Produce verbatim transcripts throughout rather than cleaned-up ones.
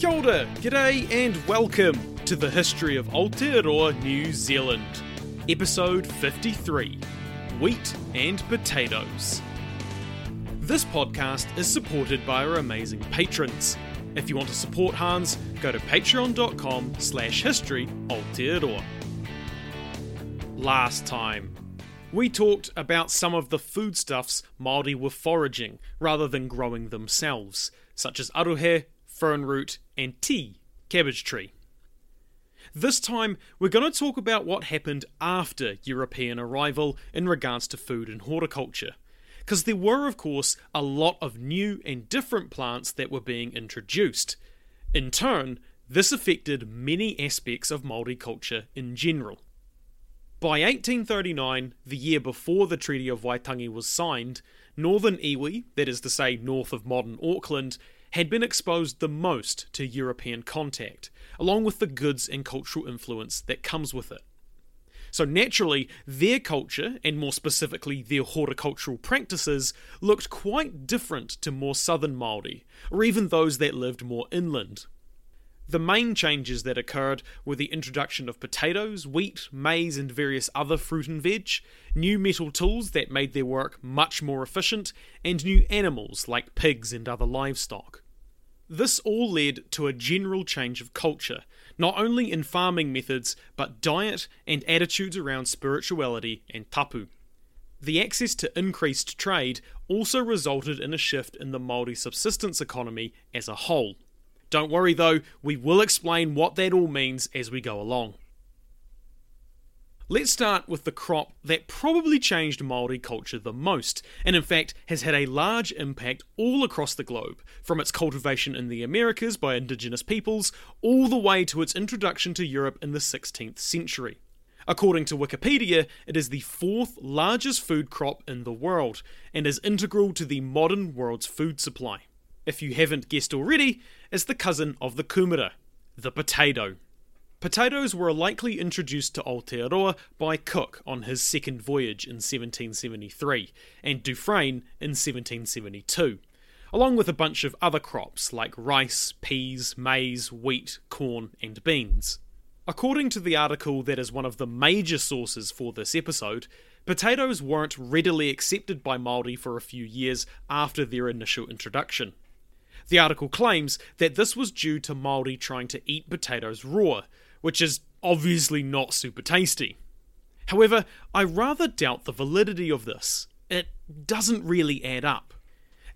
Kia ora, g'day and welcome to the History of Aotearoa New Zealand, episode fifty-three, Wheat and Potatoes. This podcast is supported by our amazing patrons. If you want to support Hans, go to patreon.com slash history Aotearoa. Last time, we talked about some of the foodstuffs Māori were foraging rather than growing themselves, such as aruhe, fern root, and tea, cabbage tree. This time, we're going to talk about what happened after European arrival in regards to food and horticulture, because there were, of course, a lot of new and different plants that were being introduced. In turn, this affected many aspects of Māori culture in general. By eighteen thirty-nine, the year before the Treaty of Waitangi was signed, northern Iwi, that is to say north of modern Auckland, had been exposed the most to European contact, along with the goods and cultural influence that comes with it. So naturally, their culture, and more specifically their horticultural practices, looked quite different to more southern Māori, or even those that lived more inland. The main changes that occurred were the introduction of potatoes, wheat, maize and various other fruit and veg, new metal tools that made their work much more efficient, and new animals like pigs and other livestock. This all led to a general change of culture, not only in farming methods, but diet and attitudes around spirituality and tapu. The access to increased trade also resulted in a shift in the Māori subsistence economy as a whole. Don't worry though, we will explain what that all means as we go along. Let's start with the crop that probably changed Māori culture the most, and in fact has had a large impact all across the globe, from its cultivation in the Americas by indigenous peoples, all the way to its introduction to Europe in the sixteenth century. According to Wikipedia, it is the fourth largest food crop in the world, and is integral to the modern world's food supply. If you haven't guessed already, it's the cousin of the kumara, the potato. Potatoes were likely introduced to Aotearoa by Cook on his second voyage in seventeen seventy-three, and Dufresne in seventeen seventy-two, along with a bunch of other crops like rice, peas, maize, wheat, corn and beans. According to the article that is one of the major sources for this episode, potatoes weren't readily accepted by Māori for a few years after their initial introduction. The article claims that this was due to Māori trying to eat potatoes raw, which is obviously not super tasty. However, I rather doubt the validity of this. It doesn't really add up.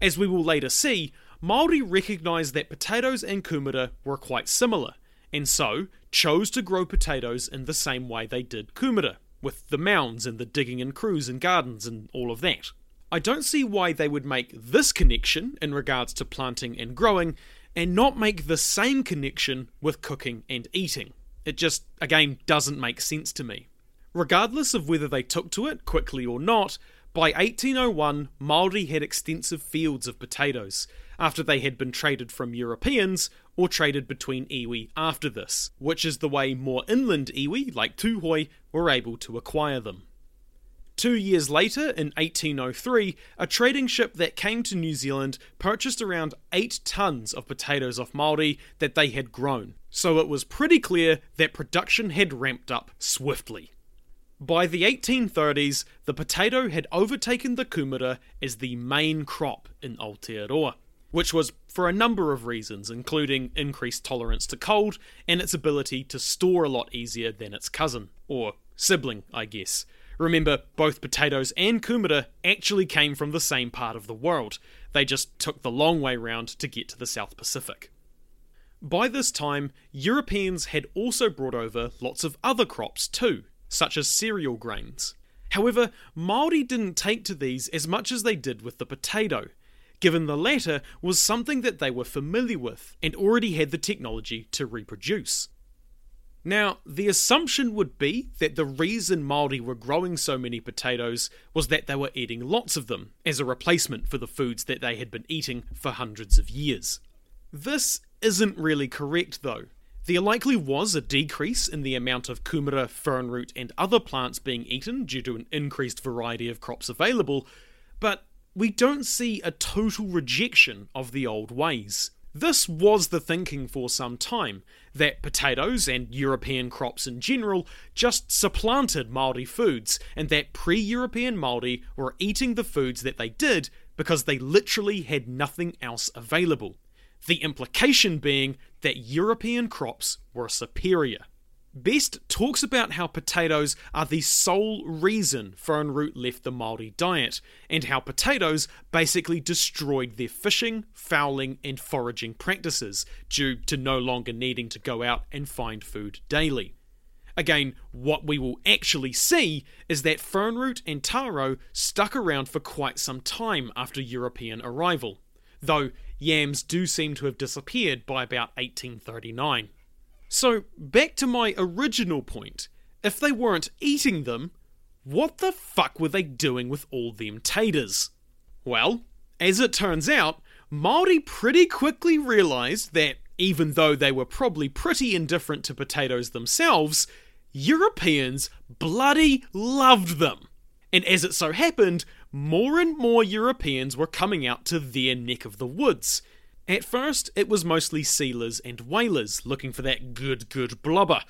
As we will later see, Māori recognised that potatoes and kumara were quite similar, and so chose to grow potatoes in the same way they did kumara, with the mounds and the digging in crews and gardens and all of that. I don't see why they would make this connection in regards to planting and growing, and not make the same connection with cooking and eating. It just, again, doesn't make sense to me. Regardless of whether they took to it quickly or not, by eighteen oh one, Māori had extensive fields of potatoes, after they had been traded from Europeans, or traded between iwi after this, which is the way more inland iwi, like Tūhoe, were able to acquire them. Two years later, in eighteen oh three, a trading ship that came to New Zealand purchased around eight tonnes of potatoes off Māori that they had grown, so it was pretty clear that production had ramped up swiftly. By the eighteen thirties, the potato had overtaken the kumara as the main crop in Aotearoa, which was for a number of reasons, including increased tolerance to cold and its ability to store a lot easier than its cousin, or sibling, I guess. Remember, both potatoes and kumara actually came from the same part of the world. They just took the long way round to get to the South Pacific. By this time, Europeans had also brought over lots of other crops too, such as cereal grains. However, Māori didn't take to these as much as they did with the potato, given the latter was something that they were familiar with and already had the technology to reproduce. Now, the assumption would be that the reason Māori were growing so many potatoes was that they were eating lots of them, as a replacement for the foods that they had been eating for hundreds of years. This isn't really correct though. There likely was a decrease in the amount of kumara, fern root and other plants being eaten due to an increased variety of crops available, but we don't see a total rejection of the old ways. This was the thinking for some time, that potatoes and European crops in general just supplanted Māori foods, and that pre-European Māori were eating the foods that they did because they literally had nothing else available. The implication being that European crops were superior. Best talks about how potatoes are the sole reason foreign root left the Māori diet, and how potatoes basically destroyed their fishing, fowling and foraging practices due to no longer needing to go out and find food daily. Again, what we will actually see is that foreign root and taro stuck around for quite some time after European arrival, though yams do seem to have disappeared by about eighteen thirty-nine. So, back to my original point, if they weren't eating them, what the fuck were they doing with all them taters? Well, as it turns out, Māori pretty quickly realised that, even though they were probably pretty indifferent to potatoes themselves, Europeans bloody loved them. And as it so happened, more and more Europeans were coming out to their neck of the woods. At first, it was mostly sealers and whalers looking for that good, good blubber,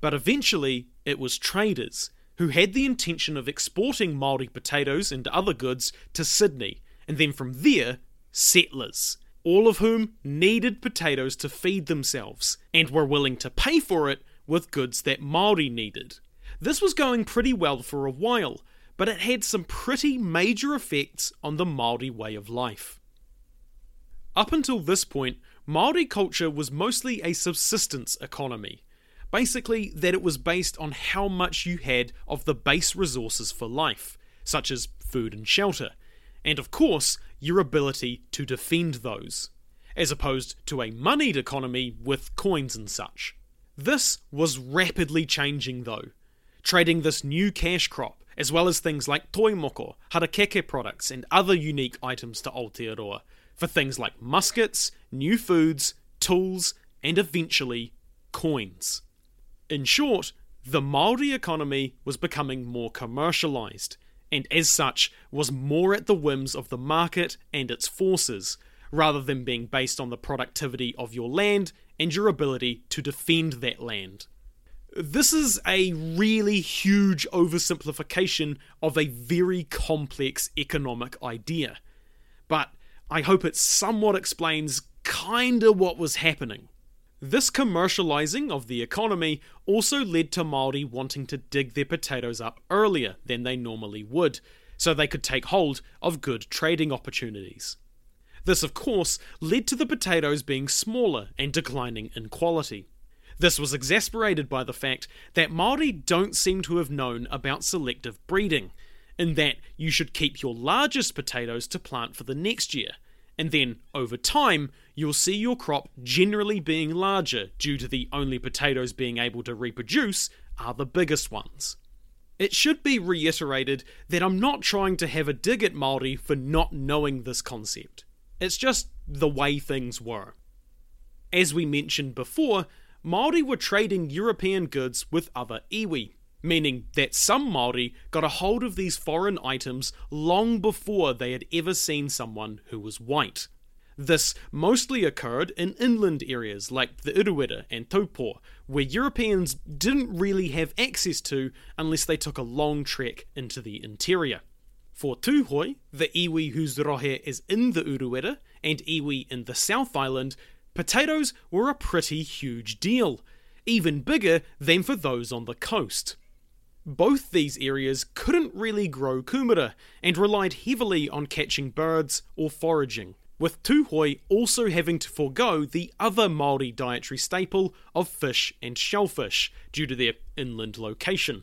but eventually it was traders who had the intention of exporting Māori potatoes and other goods to Sydney, and then from there, settlers, all of whom needed potatoes to feed themselves and were willing to pay for it with goods that Māori needed. This was going pretty well for a while, but it had some pretty major effects on the Māori way of life. Up until this point, Māori culture was mostly a subsistence economy, basically that it was based on how much you had of the base resources for life, such as food and shelter, and of course, your ability to defend those, as opposed to a moneyed economy with coins and such. This was rapidly changing though, trading this new cash crop, as well as things like toimoko, harakeke products and other unique items to Aotearoa, for things like muskets, new foods, tools, and eventually, coins. In short, the Māori economy was becoming more commercialised, and as such, was more at the whims of the market and its forces, rather than being based on the productivity of your land and your ability to defend that land. This is a really huge oversimplification of a very complex economic idea, but I hope it somewhat explains kinda what was happening. This commercialising of the economy also led to Māori wanting to dig their potatoes up earlier than they normally would, so they could take hold of good trading opportunities. This, of course, led to the potatoes being smaller and declining in quality. This was exacerbated by the fact that Māori don't seem to have known about selective breeding, in that you should keep your largest potatoes to plant for the next year, and then, over time, you'll see your crop generally being larger due to the only potatoes being able to reproduce are the biggest ones. It should be reiterated that I'm not trying to have a dig at Māori for not knowing this concept. It's just the way things were. As we mentioned before, Māori were trading European goods with other iwi, meaning that some Māori got a hold of these foreign items long before they had ever seen someone who was white. This mostly occurred in inland areas like the Uruwera and Taupō, where Europeans didn't really have access to unless they took a long trek into the interior. For Tūhoe, the iwi whose rohe is in the Uruwera, and iwi in the South Island, potatoes were a pretty huge deal, even bigger than for those on the coast. Both these areas couldn't really grow kumara, and relied heavily on catching birds or foraging, with Tūhoe also having to forego the other Māori dietary staple of fish and shellfish, due to their inland location.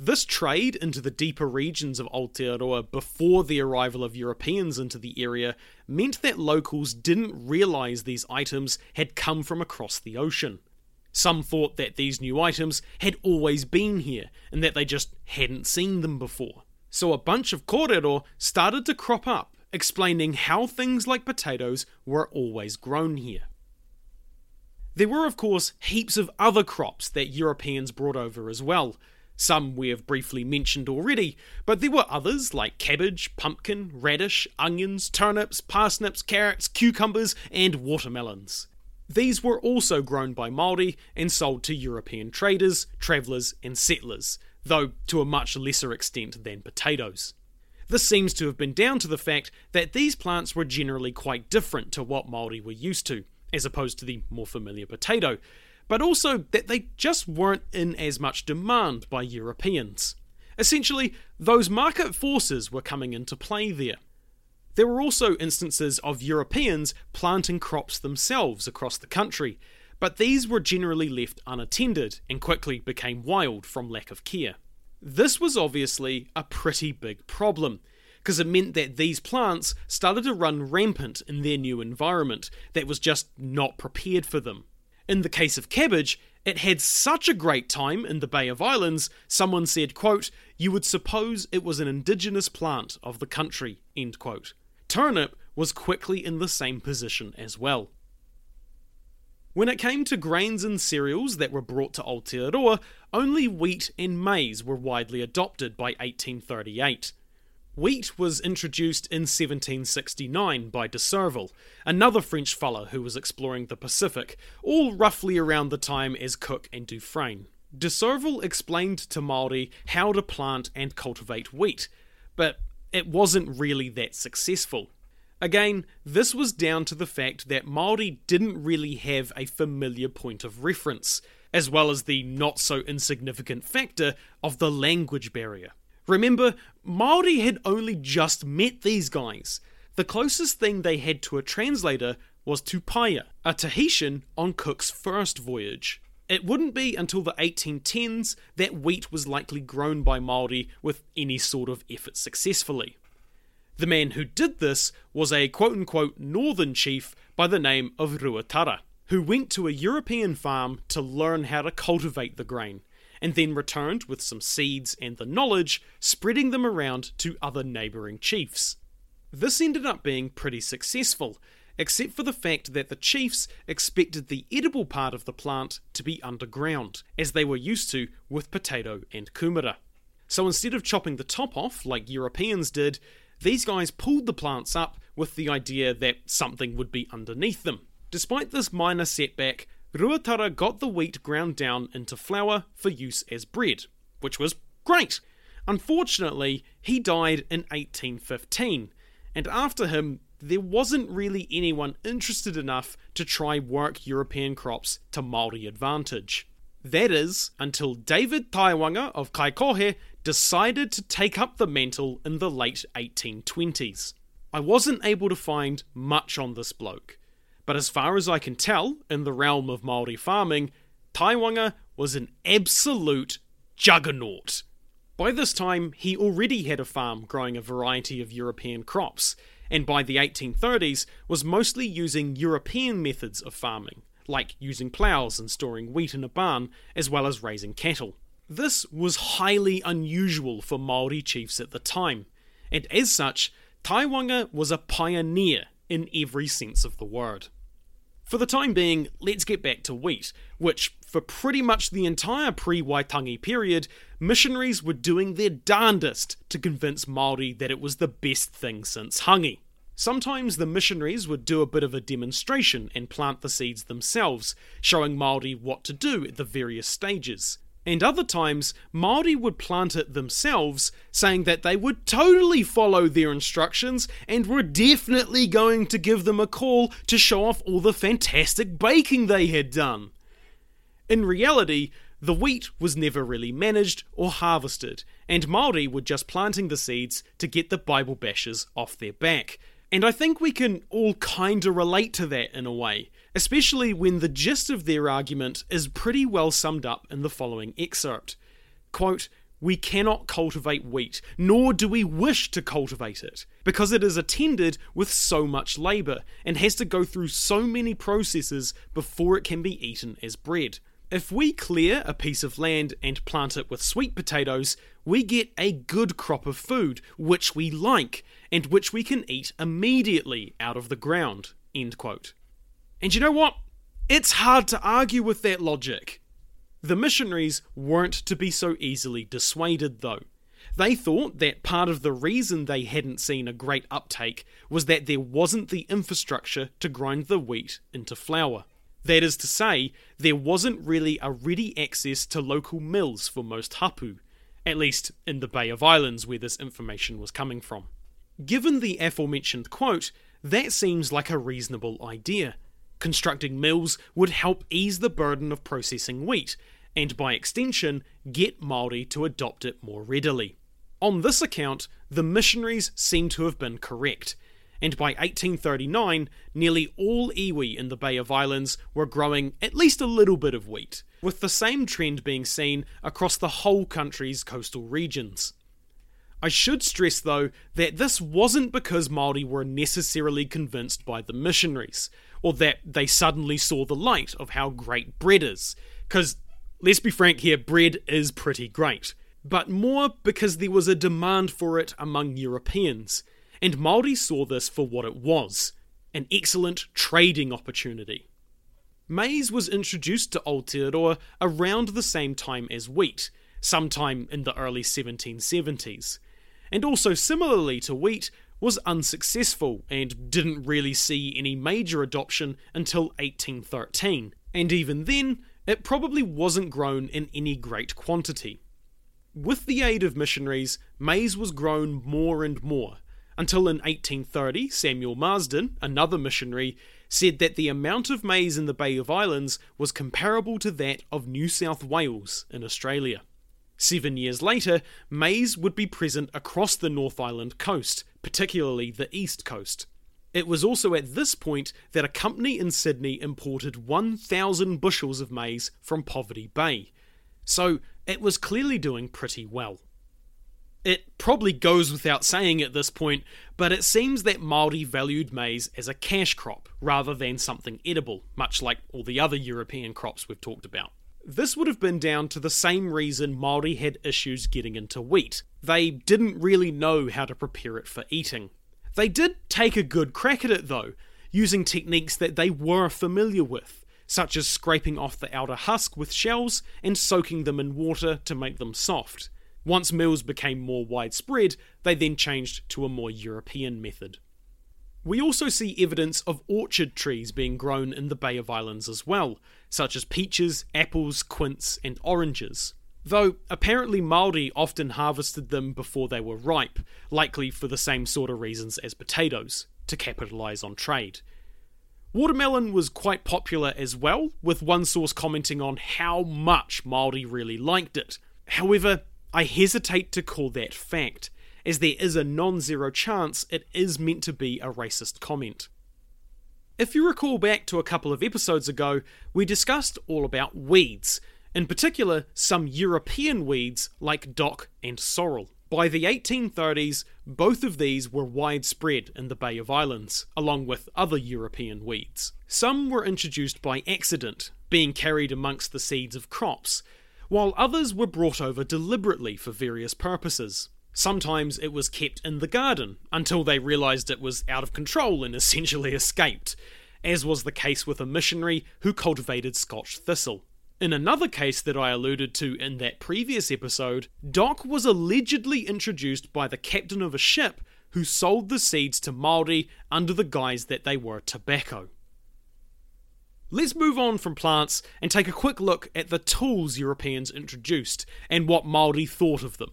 This trade into the deeper regions of Aotearoa before the arrival of Europeans into the area meant that locals didn't realise these items had come from across the ocean. Some thought that these new items had always been here, and that they just hadn't seen them before. So a bunch of kōrero started to crop up, explaining how things like potatoes were always grown here. There were of course heaps of other crops that Europeans brought over as well, Some we have briefly mentioned already, but there were others like cabbage, pumpkin, radish, onions, turnips, parsnips, carrots, cucumbers, and watermelons. These were also grown by Māori and sold to European traders, travellers, and settlers, though to a much lesser extent than potatoes. This seems to have been down to the fact that these plants were generally quite different to what Māori were used to, as opposed to the more familiar potato, but also that they just weren't in as much demand by Europeans. Essentially, those market forces were coming into play there. There were also instances of Europeans planting crops themselves across the country, but these were generally left unattended and quickly became wild from lack of care. This was obviously a pretty big problem, because it meant that these plants started to run rampant in their new environment that was just not prepared for them. In the case of cabbage, it had such a great time in the Bay of Islands, someone said, quote, "You would suppose it was an indigenous plant of the country," end quote. Turnip was quickly in the same position as well. When it came to grains and cereals that were brought to Aotearoa, only wheat and maize were widely adopted by eighteen thirty-eight. Wheat was introduced in seventeen sixty-nine by de Surville, another French fella who was exploring the Pacific, all roughly around the time as Cook and Dufresne. De Surville explained to Māori how to plant and cultivate wheat, but it wasn't really that successful. Again, this was down to the fact that Māori didn't really have a familiar point of reference, as well as the not-so-insignificant factor of the language barrier. Remember, Māori had only just met these guys. The closest thing they had to a translator was Tūpaia, a Tahitian on Cook's first voyage. It wouldn't be until the eighteen tens that wheat was likely grown by Māori with any sort of effort successfully. The man who did this was a quote-unquote northern chief by the name of Ruatara, who went to a European farm to learn how to cultivate the grain, and then returned with some seeds and the knowledge, spreading them around to other neighbouring chiefs. This ended up being pretty successful, except for the fact that the chiefs expected the edible part of the plant to be underground, as they were used to with potato and kumara. So instead of chopping the top off like Europeans did, these guys pulled the plants up with the idea that something would be underneath them. Despite this minor setback, Ruatara got the wheat ground down into flour for use as bread, which was great. Unfortunately, he died in eighteen fifteen, and after him, there wasn't really anyone interested enough to try work European crops to Māori advantage. That is, until David Taiwanga of Kaikohe decided to take up the mantle in the late eighteen twenties. I wasn't able to find much on this bloke, but as far as I can tell, in the realm of Māori farming, Taiwanga was an absolute juggernaut. By this time, he already had a farm growing a variety of European crops, and by the eighteen thirties was mostly using European methods of farming, like using ploughs and storing wheat in a barn, as well as raising cattle. This was highly unusual for Māori chiefs at the time, and as such, Taiwanga was a pioneer in every sense of the word. For the time being, let's get back to wheat, which, for pretty much the entire pre-Waitangi period, missionaries were doing their darndest to convince Māori that it was the best thing since hangi. Sometimes the missionaries would do a bit of a demonstration and plant the seeds themselves, showing Māori what to do at the various stages. And other times, Māori would plant it themselves, saying that they would totally follow their instructions and were definitely going to give them a call to show off all the fantastic baking they had done. In reality, the wheat was never really managed or harvested, and Māori were just planting the seeds to get the Bible bashers off their back. And I think we can all kinda relate to that in a way, especially when the gist of their argument is pretty well summed up in the following excerpt. Quote, "We cannot cultivate wheat, nor do we wish to cultivate it, because it is attended with so much labour, and has to go through so many processes before it can be eaten as bread. If we clear a piece of land and plant it with sweet potatoes, we get a good crop of food, which we like, and which we can eat immediately out of the ground." End quote. And you know what? It's hard to argue with that logic. The missionaries weren't to be so easily dissuaded, though. They thought that part of the reason they hadn't seen a great uptake was that there wasn't the infrastructure to grind the wheat into flour. That is to say, there wasn't really a ready access to local mills for most hapu, at least in the Bay of Islands where this information was coming from. Given the aforementioned quote, that seems like a reasonable idea. Constructing mills would help ease the burden of processing wheat, and by extension, get Māori to adopt it more readily. On this account, the missionaries seem to have been correct, and by eighteen thirty-nine, nearly all iwi in the Bay of Islands were growing at least a little bit of wheat, with the same trend being seen across the whole country's coastal regions. I should stress, though, that this wasn't because Māori were necessarily convinced by the missionaries, or that they suddenly saw the light of how great bread is, because, let's be frank here, bread is pretty great, but more because there was a demand for it among Europeans, and Māori saw this for what it was, an excellent trading opportunity. Maize was introduced to Aotearoa around the same time as wheat, sometime in the early seventeen seventies, and also similarly to wheat, was unsuccessful and didn't really see any major adoption until eighteen thirteen, and even then, it probably wasn't grown in any great quantity. With the aid of missionaries, maize was grown more and more, until in eighteen thirty, Samuel Marsden, another missionary, said that the amount of maize in the Bay of Islands was comparable to that of New South Wales in Australia. Seven years later, maize would be present across the North Island coast, particularly the east coast. It was also at this point that a company in Sydney imported one thousand bushels of maize from Poverty Bay, so it was clearly doing pretty well. It probably goes without saying at this point, but it seems that Māori valued maize as a cash crop rather than something edible, much like all the other European crops we've talked about. This would have been down to the same reason Māori had issues getting into wheat. They didn't really know how to prepare it for eating. They did take a good crack at it though, using techniques that they were familiar with, such as scraping off the outer husk with shells and soaking them in water to make them soft. Once mills became more widespread, they then changed to a more European method. We also see evidence of orchard trees being grown in the Bay of Islands as well, such as peaches, apples, quince, and oranges. Though apparently Māori often harvested them before they were ripe, likely for the same sort of reasons as potatoes, to capitalise on trade. Watermelon was quite popular as well, with one source commenting on how much Māori really liked it. However, I hesitate to call that fact, as there is a non-zero chance it is meant to be a racist comment. If you recall back to a couple of episodes ago, we discussed all about weeds, in particular some European weeds like dock and sorrel. By the eighteen thirties, both of these were widespread in the Bay of Islands, along with other European weeds. Some were introduced by accident, being carried amongst the seeds of crops, while others were brought over deliberately for various purposes. Sometimes it was kept in the garden, until they realised it was out of control and essentially escaped, as was the case with a missionary who cultivated Scotch thistle. In another case that I alluded to in that previous episode, dock was allegedly introduced by the captain of a ship who sold the seeds to Māori under the guise that they were tobacco. Let's move on from plants and take a quick look at the tools Europeans introduced and what Māori thought of them.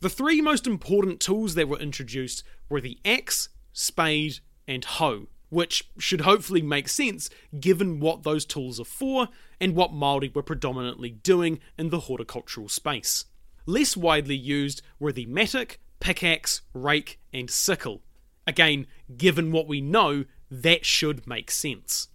The three most important tools that were introduced were the axe, spade, and hoe, which should hopefully make sense given what those tools are for and what Māori were predominantly doing in the horticultural space. Less widely used were the mattock, pickaxe, rake, and sickle. Again, given what we know, that should make sense.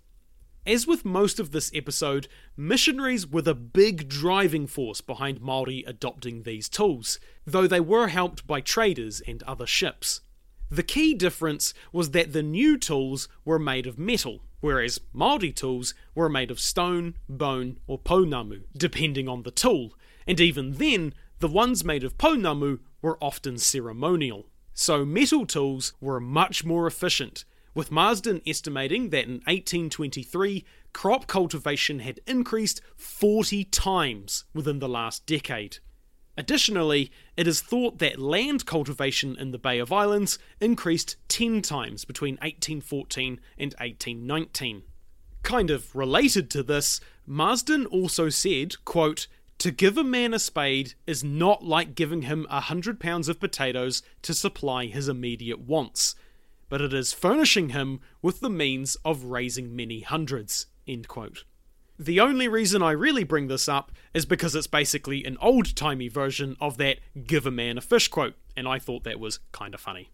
As with most of this episode, missionaries were the big driving force behind Māori adopting these tools, though they were helped by traders and other ships. The key difference was that the new tools were made of metal, whereas Māori tools were made of stone, bone, or pounamu, depending on the tool, and even then, the ones made of pounamu were often ceremonial. So metal tools were much more efficient, with Marsden estimating that in eighteen twenty-three, crop cultivation had increased forty times within the last decade. Additionally, it is thought that land cultivation in the Bay of Islands increased ten times between eighteen fourteen and eighteen nineteen. Kind of related to this, Marsden also said, quote, "To give a man a spade is not like giving him a hundred pounds of potatoes to supply his immediate wants, but it is furnishing him with the means of raising many hundreds," end quote. The only reason I really bring this up is because it's basically an old-timey version of that "give a man a fish" quote, and I thought that was kind of funny.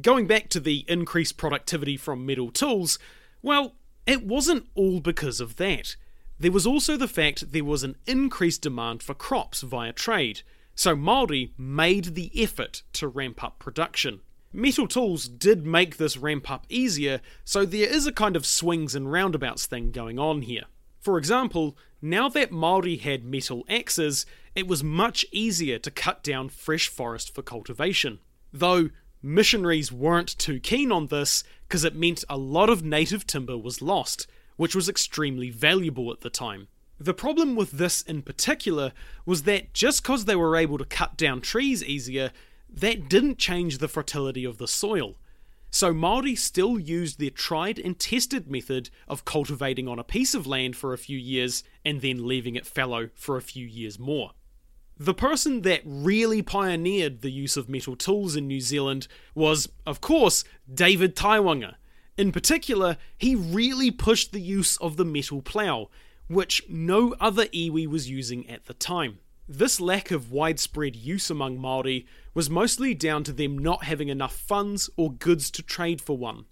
Going back to the increased productivity from metal tools, well, it wasn't all because of that. There was also the fact there was an increased demand for crops via trade, so Māori made the effort to ramp up production. Metal tools did make this ramp up easier, so there is a kind of swings and roundabouts thing going on here. For example, now that Māori had metal axes, it was much easier to cut down fresh forest for cultivation. Though, missionaries weren't too keen on this, because it meant a lot of native timber was lost, which was extremely valuable at the time. The problem with this in particular was that just because they were able to cut down trees easier, that didn't change the fertility of the soil. So Māori still used their tried and tested method of cultivating on a piece of land for a few years and then leaving it fallow for a few years more. The person that really pioneered the use of metal tools in New Zealand was, of course, David Taihunga. In particular, he really pushed the use of the metal plough, which no other iwi was using at the time. This lack of widespread use among Māori was mostly down to them not having enough funds or goods to trade for one,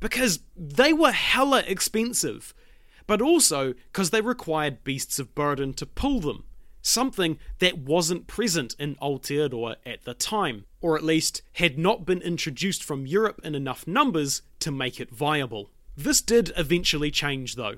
because they were hella expensive, but also because they required beasts of burden to pull them, something that wasn't present in Aotearoa at the time, or at least had not been introduced from Europe in enough numbers to make it viable. This did eventually change though.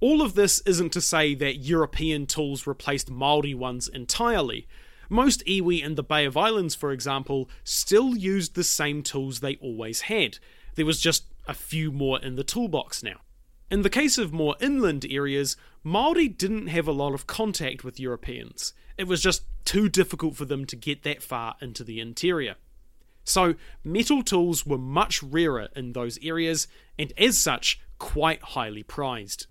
All of this isn't to say that European tools replaced Māori ones entirely. Most iwi in the Bay of Islands, for example, still used the same tools they always had. There was just a few more in the toolbox now. In the case of more inland areas, Māori didn't have a lot of contact with Europeans. It was just too difficult for them to get that far into the interior. So, metal tools were much rarer in those areas, and as such, quite highly prized.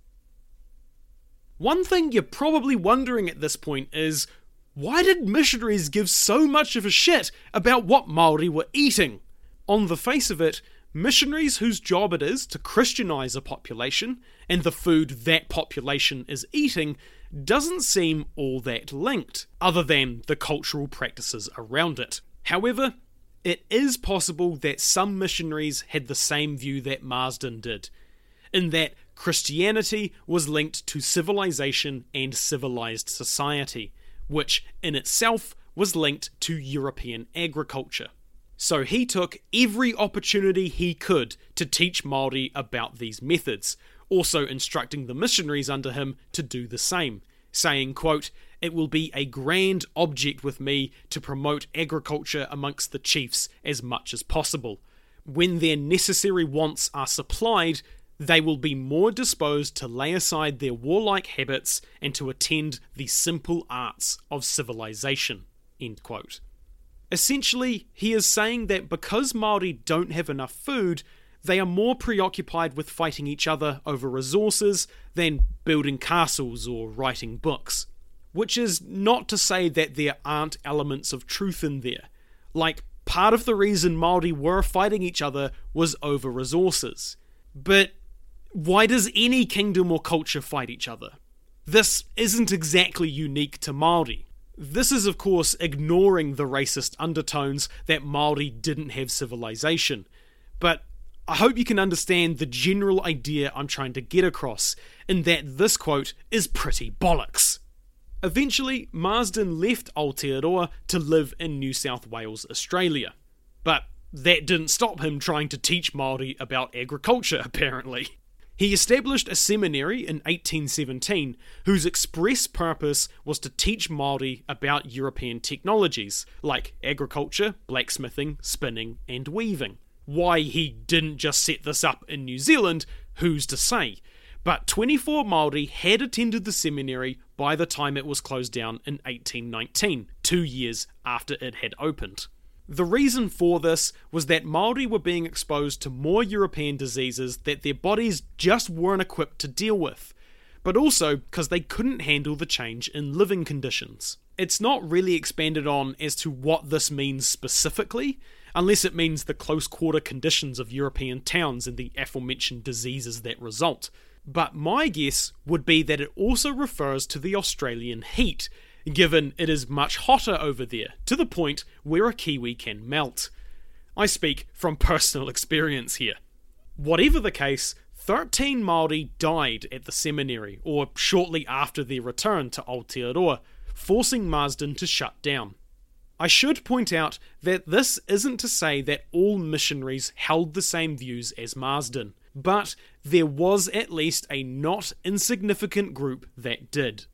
One thing you're probably wondering at this point is, why did missionaries give so much of a shit about what Māori were eating? On the face of it, missionaries whose job it is to Christianise a population, and the food that population is eating, doesn't seem all that linked, other than the cultural practices around it. However, it is possible that some missionaries had the same view that Marsden did, in that Christianity was linked to civilization and civilized society, which in itself was linked to European agriculture. So he took every opportunity he could to teach Māori about these methods, also instructing the missionaries under him to do the same, saying, quote, "It will be a grand object with me to promote agriculture amongst the chiefs as much as possible. When their necessary wants are supplied, they will be more disposed to lay aside their warlike habits and to attend the simple arts of civilization." End quote. Essentially, he is saying that because Māori don't have enough food, they are more preoccupied with fighting each other over resources than building castles or writing books. Which is not to say that there aren't elements of truth in there. Like, part of the reason Māori were fighting each other was over resources. But why does any kingdom or culture fight each other? This isn't exactly unique to Māori. This is of course ignoring the racist undertones that Māori didn't have civilization, but I hope you can understand the general idea I'm trying to get across, in that this quote is pretty bollocks. Eventually, Marsden left Aotearoa to live in New South Wales, Australia, but that didn't stop him trying to teach Māori about agriculture, apparently. He established a seminary in eighteen seventeen, whose express purpose was to teach Māori about European technologies, like agriculture, blacksmithing, spinning, and weaving. Why he didn't just set this up in New Zealand, who's to say? But twenty-four Māori had attended the seminary by the time it was closed down in eighteen nineteen, two years after it had opened. The reason for this was that Māori were being exposed to more European diseases that their bodies just weren't equipped to deal with, but also because they couldn't handle the change in living conditions. It's not really expanded on as to what this means specifically, unless it means the close-quarter conditions of European towns and the aforementioned diseases that result. But my guess would be that it also refers to the Australian heat, given it is much hotter over there, to the point where a Kiwi can melt. I speak from personal experience here. Whatever the case, thirteen Māori died at the seminary, or shortly after their return to Aotearoa, forcing Marsden to shut down. I should point out that this isn't to say that all missionaries held the same views as Marsden, but there was at least a not insignificant group that did.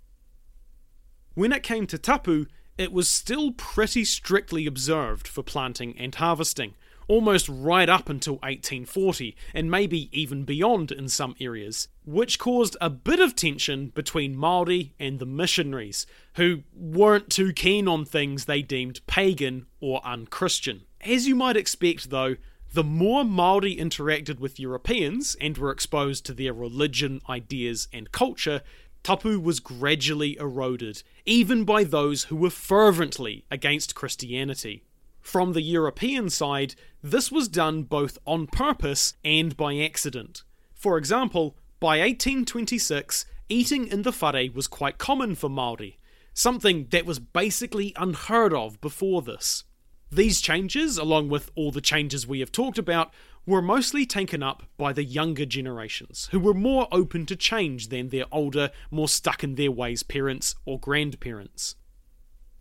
When it came to tapu, it was still pretty strictly observed for planting and harvesting, almost right up until eighteen forty, and maybe even beyond in some areas, which caused a bit of tension between Māori and the missionaries, who weren't too keen on things they deemed pagan or unchristian. As you might expect though, the more Māori interacted with Europeans and were exposed to their religion, ideas and culture, tapu was gradually eroded, even by those who were fervently against Christianity. From the European side, this was done both on purpose and by accident. For example, by eighteen twenty-six, eating in the whare was quite common for Māori, something that was basically unheard of before this. These changes, along with all the changes we have talked about, were mostly taken up by the younger generations, who were more open to change than their older, more stuck-in-their-ways parents or grandparents.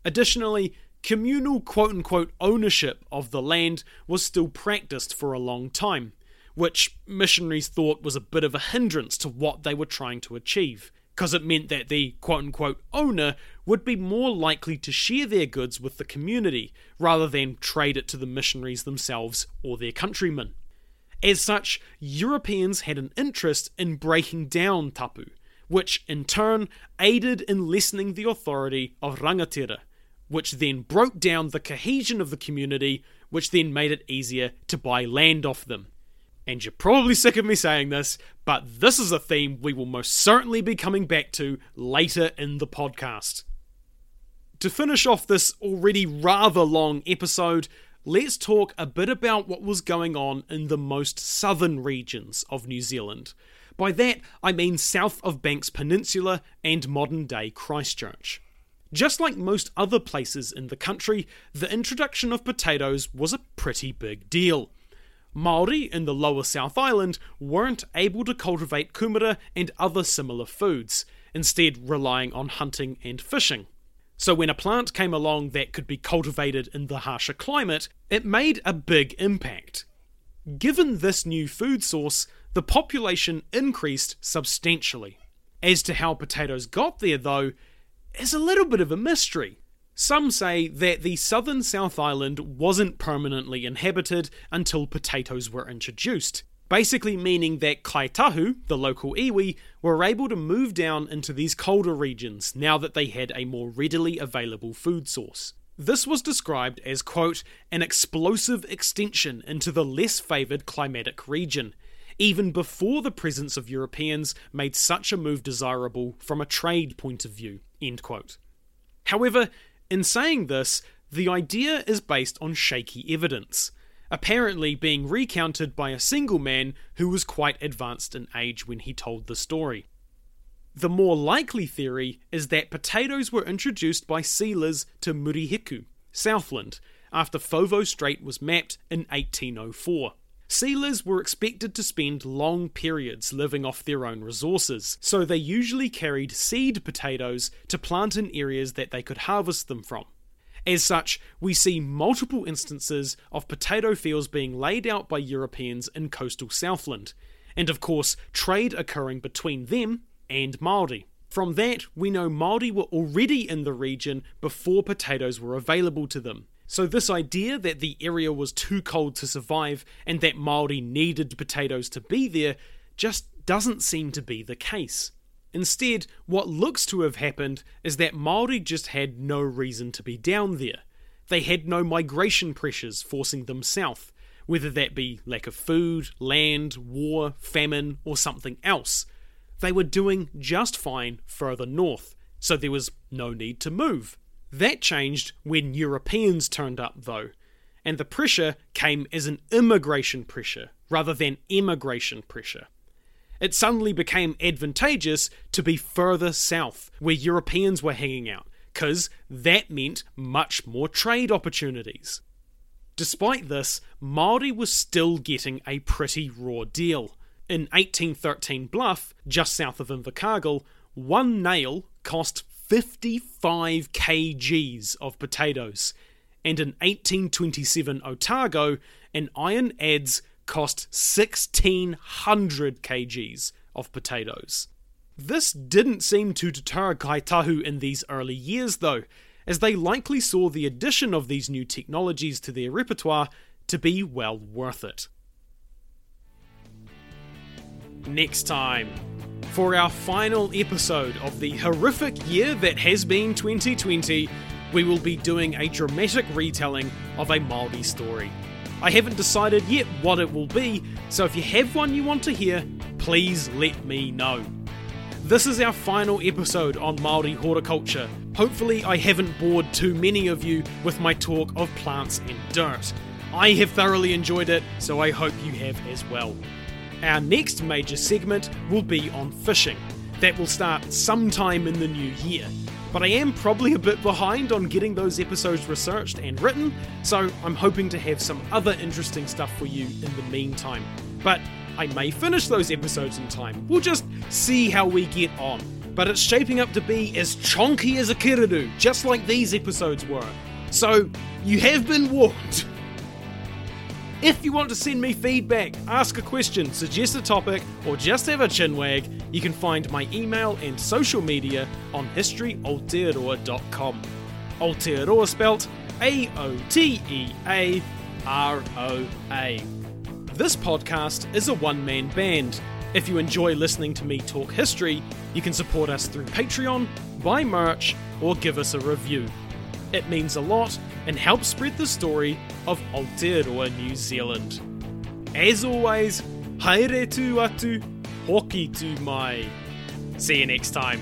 Additionally, communal quote-unquote ownership of the land was still practiced for a long time, which missionaries thought was a bit of a hindrance to what they were trying to achieve, because it meant that the quote-unquote owner would be more likely to share their goods with the community, rather than trade it to the missionaries themselves or their countrymen. As such, Europeans had an interest in breaking down tapu, which in turn aided in lessening the authority of rangatira, which then broke down the cohesion of the community, which then made it easier to buy land off them. And you're probably sick of me saying this, but this is a theme we will most certainly be coming back to later in the podcast. To finish off this already rather long episode, let's talk a bit about what was going on in the most southern regions of New Zealand. By that, I mean south of Banks Peninsula and modern-day Christchurch. Just like most other places in the country, the introduction of potatoes was a pretty big deal. Māori in the lower South Island weren't able to cultivate kumara and other similar foods, instead relying on hunting and fishing. So when a plant came along that could be cultivated in the harsher climate, it made a big impact. Given this new food source, the population increased substantially. As to how potatoes got there though, is a little bit of a mystery. Some say that the southern South Island wasn't permanently inhabited until potatoes were introduced, basically meaning that kaitahu, the local iwi, were able to move down into these colder regions now that they had a more readily available food source. This was described as, quote, an explosive extension into the less favoured climatic region, even before the presence of Europeans made such a move desirable from a trade point of view, end quote. However, in saying this, the idea is based on shaky evidence, apparently being recounted by a single man who was quite advanced in age when he told the story. The more likely theory is that potatoes were introduced by sealers to Murihiku, Southland, after Foveaux Strait was mapped in eighteen oh four. Sealers were expected to spend long periods living off their own resources, so they usually carried seed potatoes to plant in areas that they could harvest them from. As such, we see multiple instances of potato fields being laid out by Europeans in coastal Southland, and of course trade occurring between them and Māori. From that, we know Māori were already in the region before potatoes were available to them, So this idea that the area was too cold to survive and that Māori needed potatoes to be there just doesn't seem to be the case. Instead, what looks to have happened is that Māori just had no reason to be down there. They had no migration pressures forcing them south, whether that be lack of food, land, war, famine, or something else. They were doing just fine further north, so there was no need to move. That changed when Europeans turned up, though, and the pressure came as an immigration pressure rather than emigration pressure. It suddenly became advantageous to be further south, where Europeans were hanging out, because that meant much more trade opportunities. Despite this, Māori was still getting a pretty raw deal. In eighteen thirteen Bluff, just south of Invercargill, one nail cost fifty-five kilograms of potatoes, and in eighteen twenty-seven Otago, an iron adze cost sixteen hundred kilograms of potatoes. This didn't seem to deter kaitahu in these early years though, as they likely saw the addition of these new technologies to their repertoire to be well worth it. Next time, for our final episode of the horrific year that has been twenty twenty, we will be doing a dramatic retelling of a Māori story. I haven't decided yet what it will be, so if you have one you want to hear, please let me know. This is our final episode on Māori horticulture. Hopefully I haven't bored too many of you with my talk of plants and dirt. I have thoroughly enjoyed it, so I hope you have as well. Our next major segment will be on fishing. That will start sometime in the new year, but I am probably a bit behind on getting those episodes researched and written, so I'm hoping to have some other interesting stuff for you in the meantime. But I may finish those episodes in time, we'll just see how we get on. But it's shaping up to be as chonky as a kereru, just like these episodes were. So, you have been warned! If you want to send me feedback, ask a question, suggest a topic, or just have a chinwag, you can find my email and social media on history aotearoa dot com. Aotearoa spelt A O T E A R O A. This podcast is a one-man band. If you enjoy listening to me talk history, you can support us through Patreon, buy merch, or give us a review. It means a lot and helps spread the story of Aotearoa New Zealand. As always, haere tū atu, hoki tū mai. See you next time.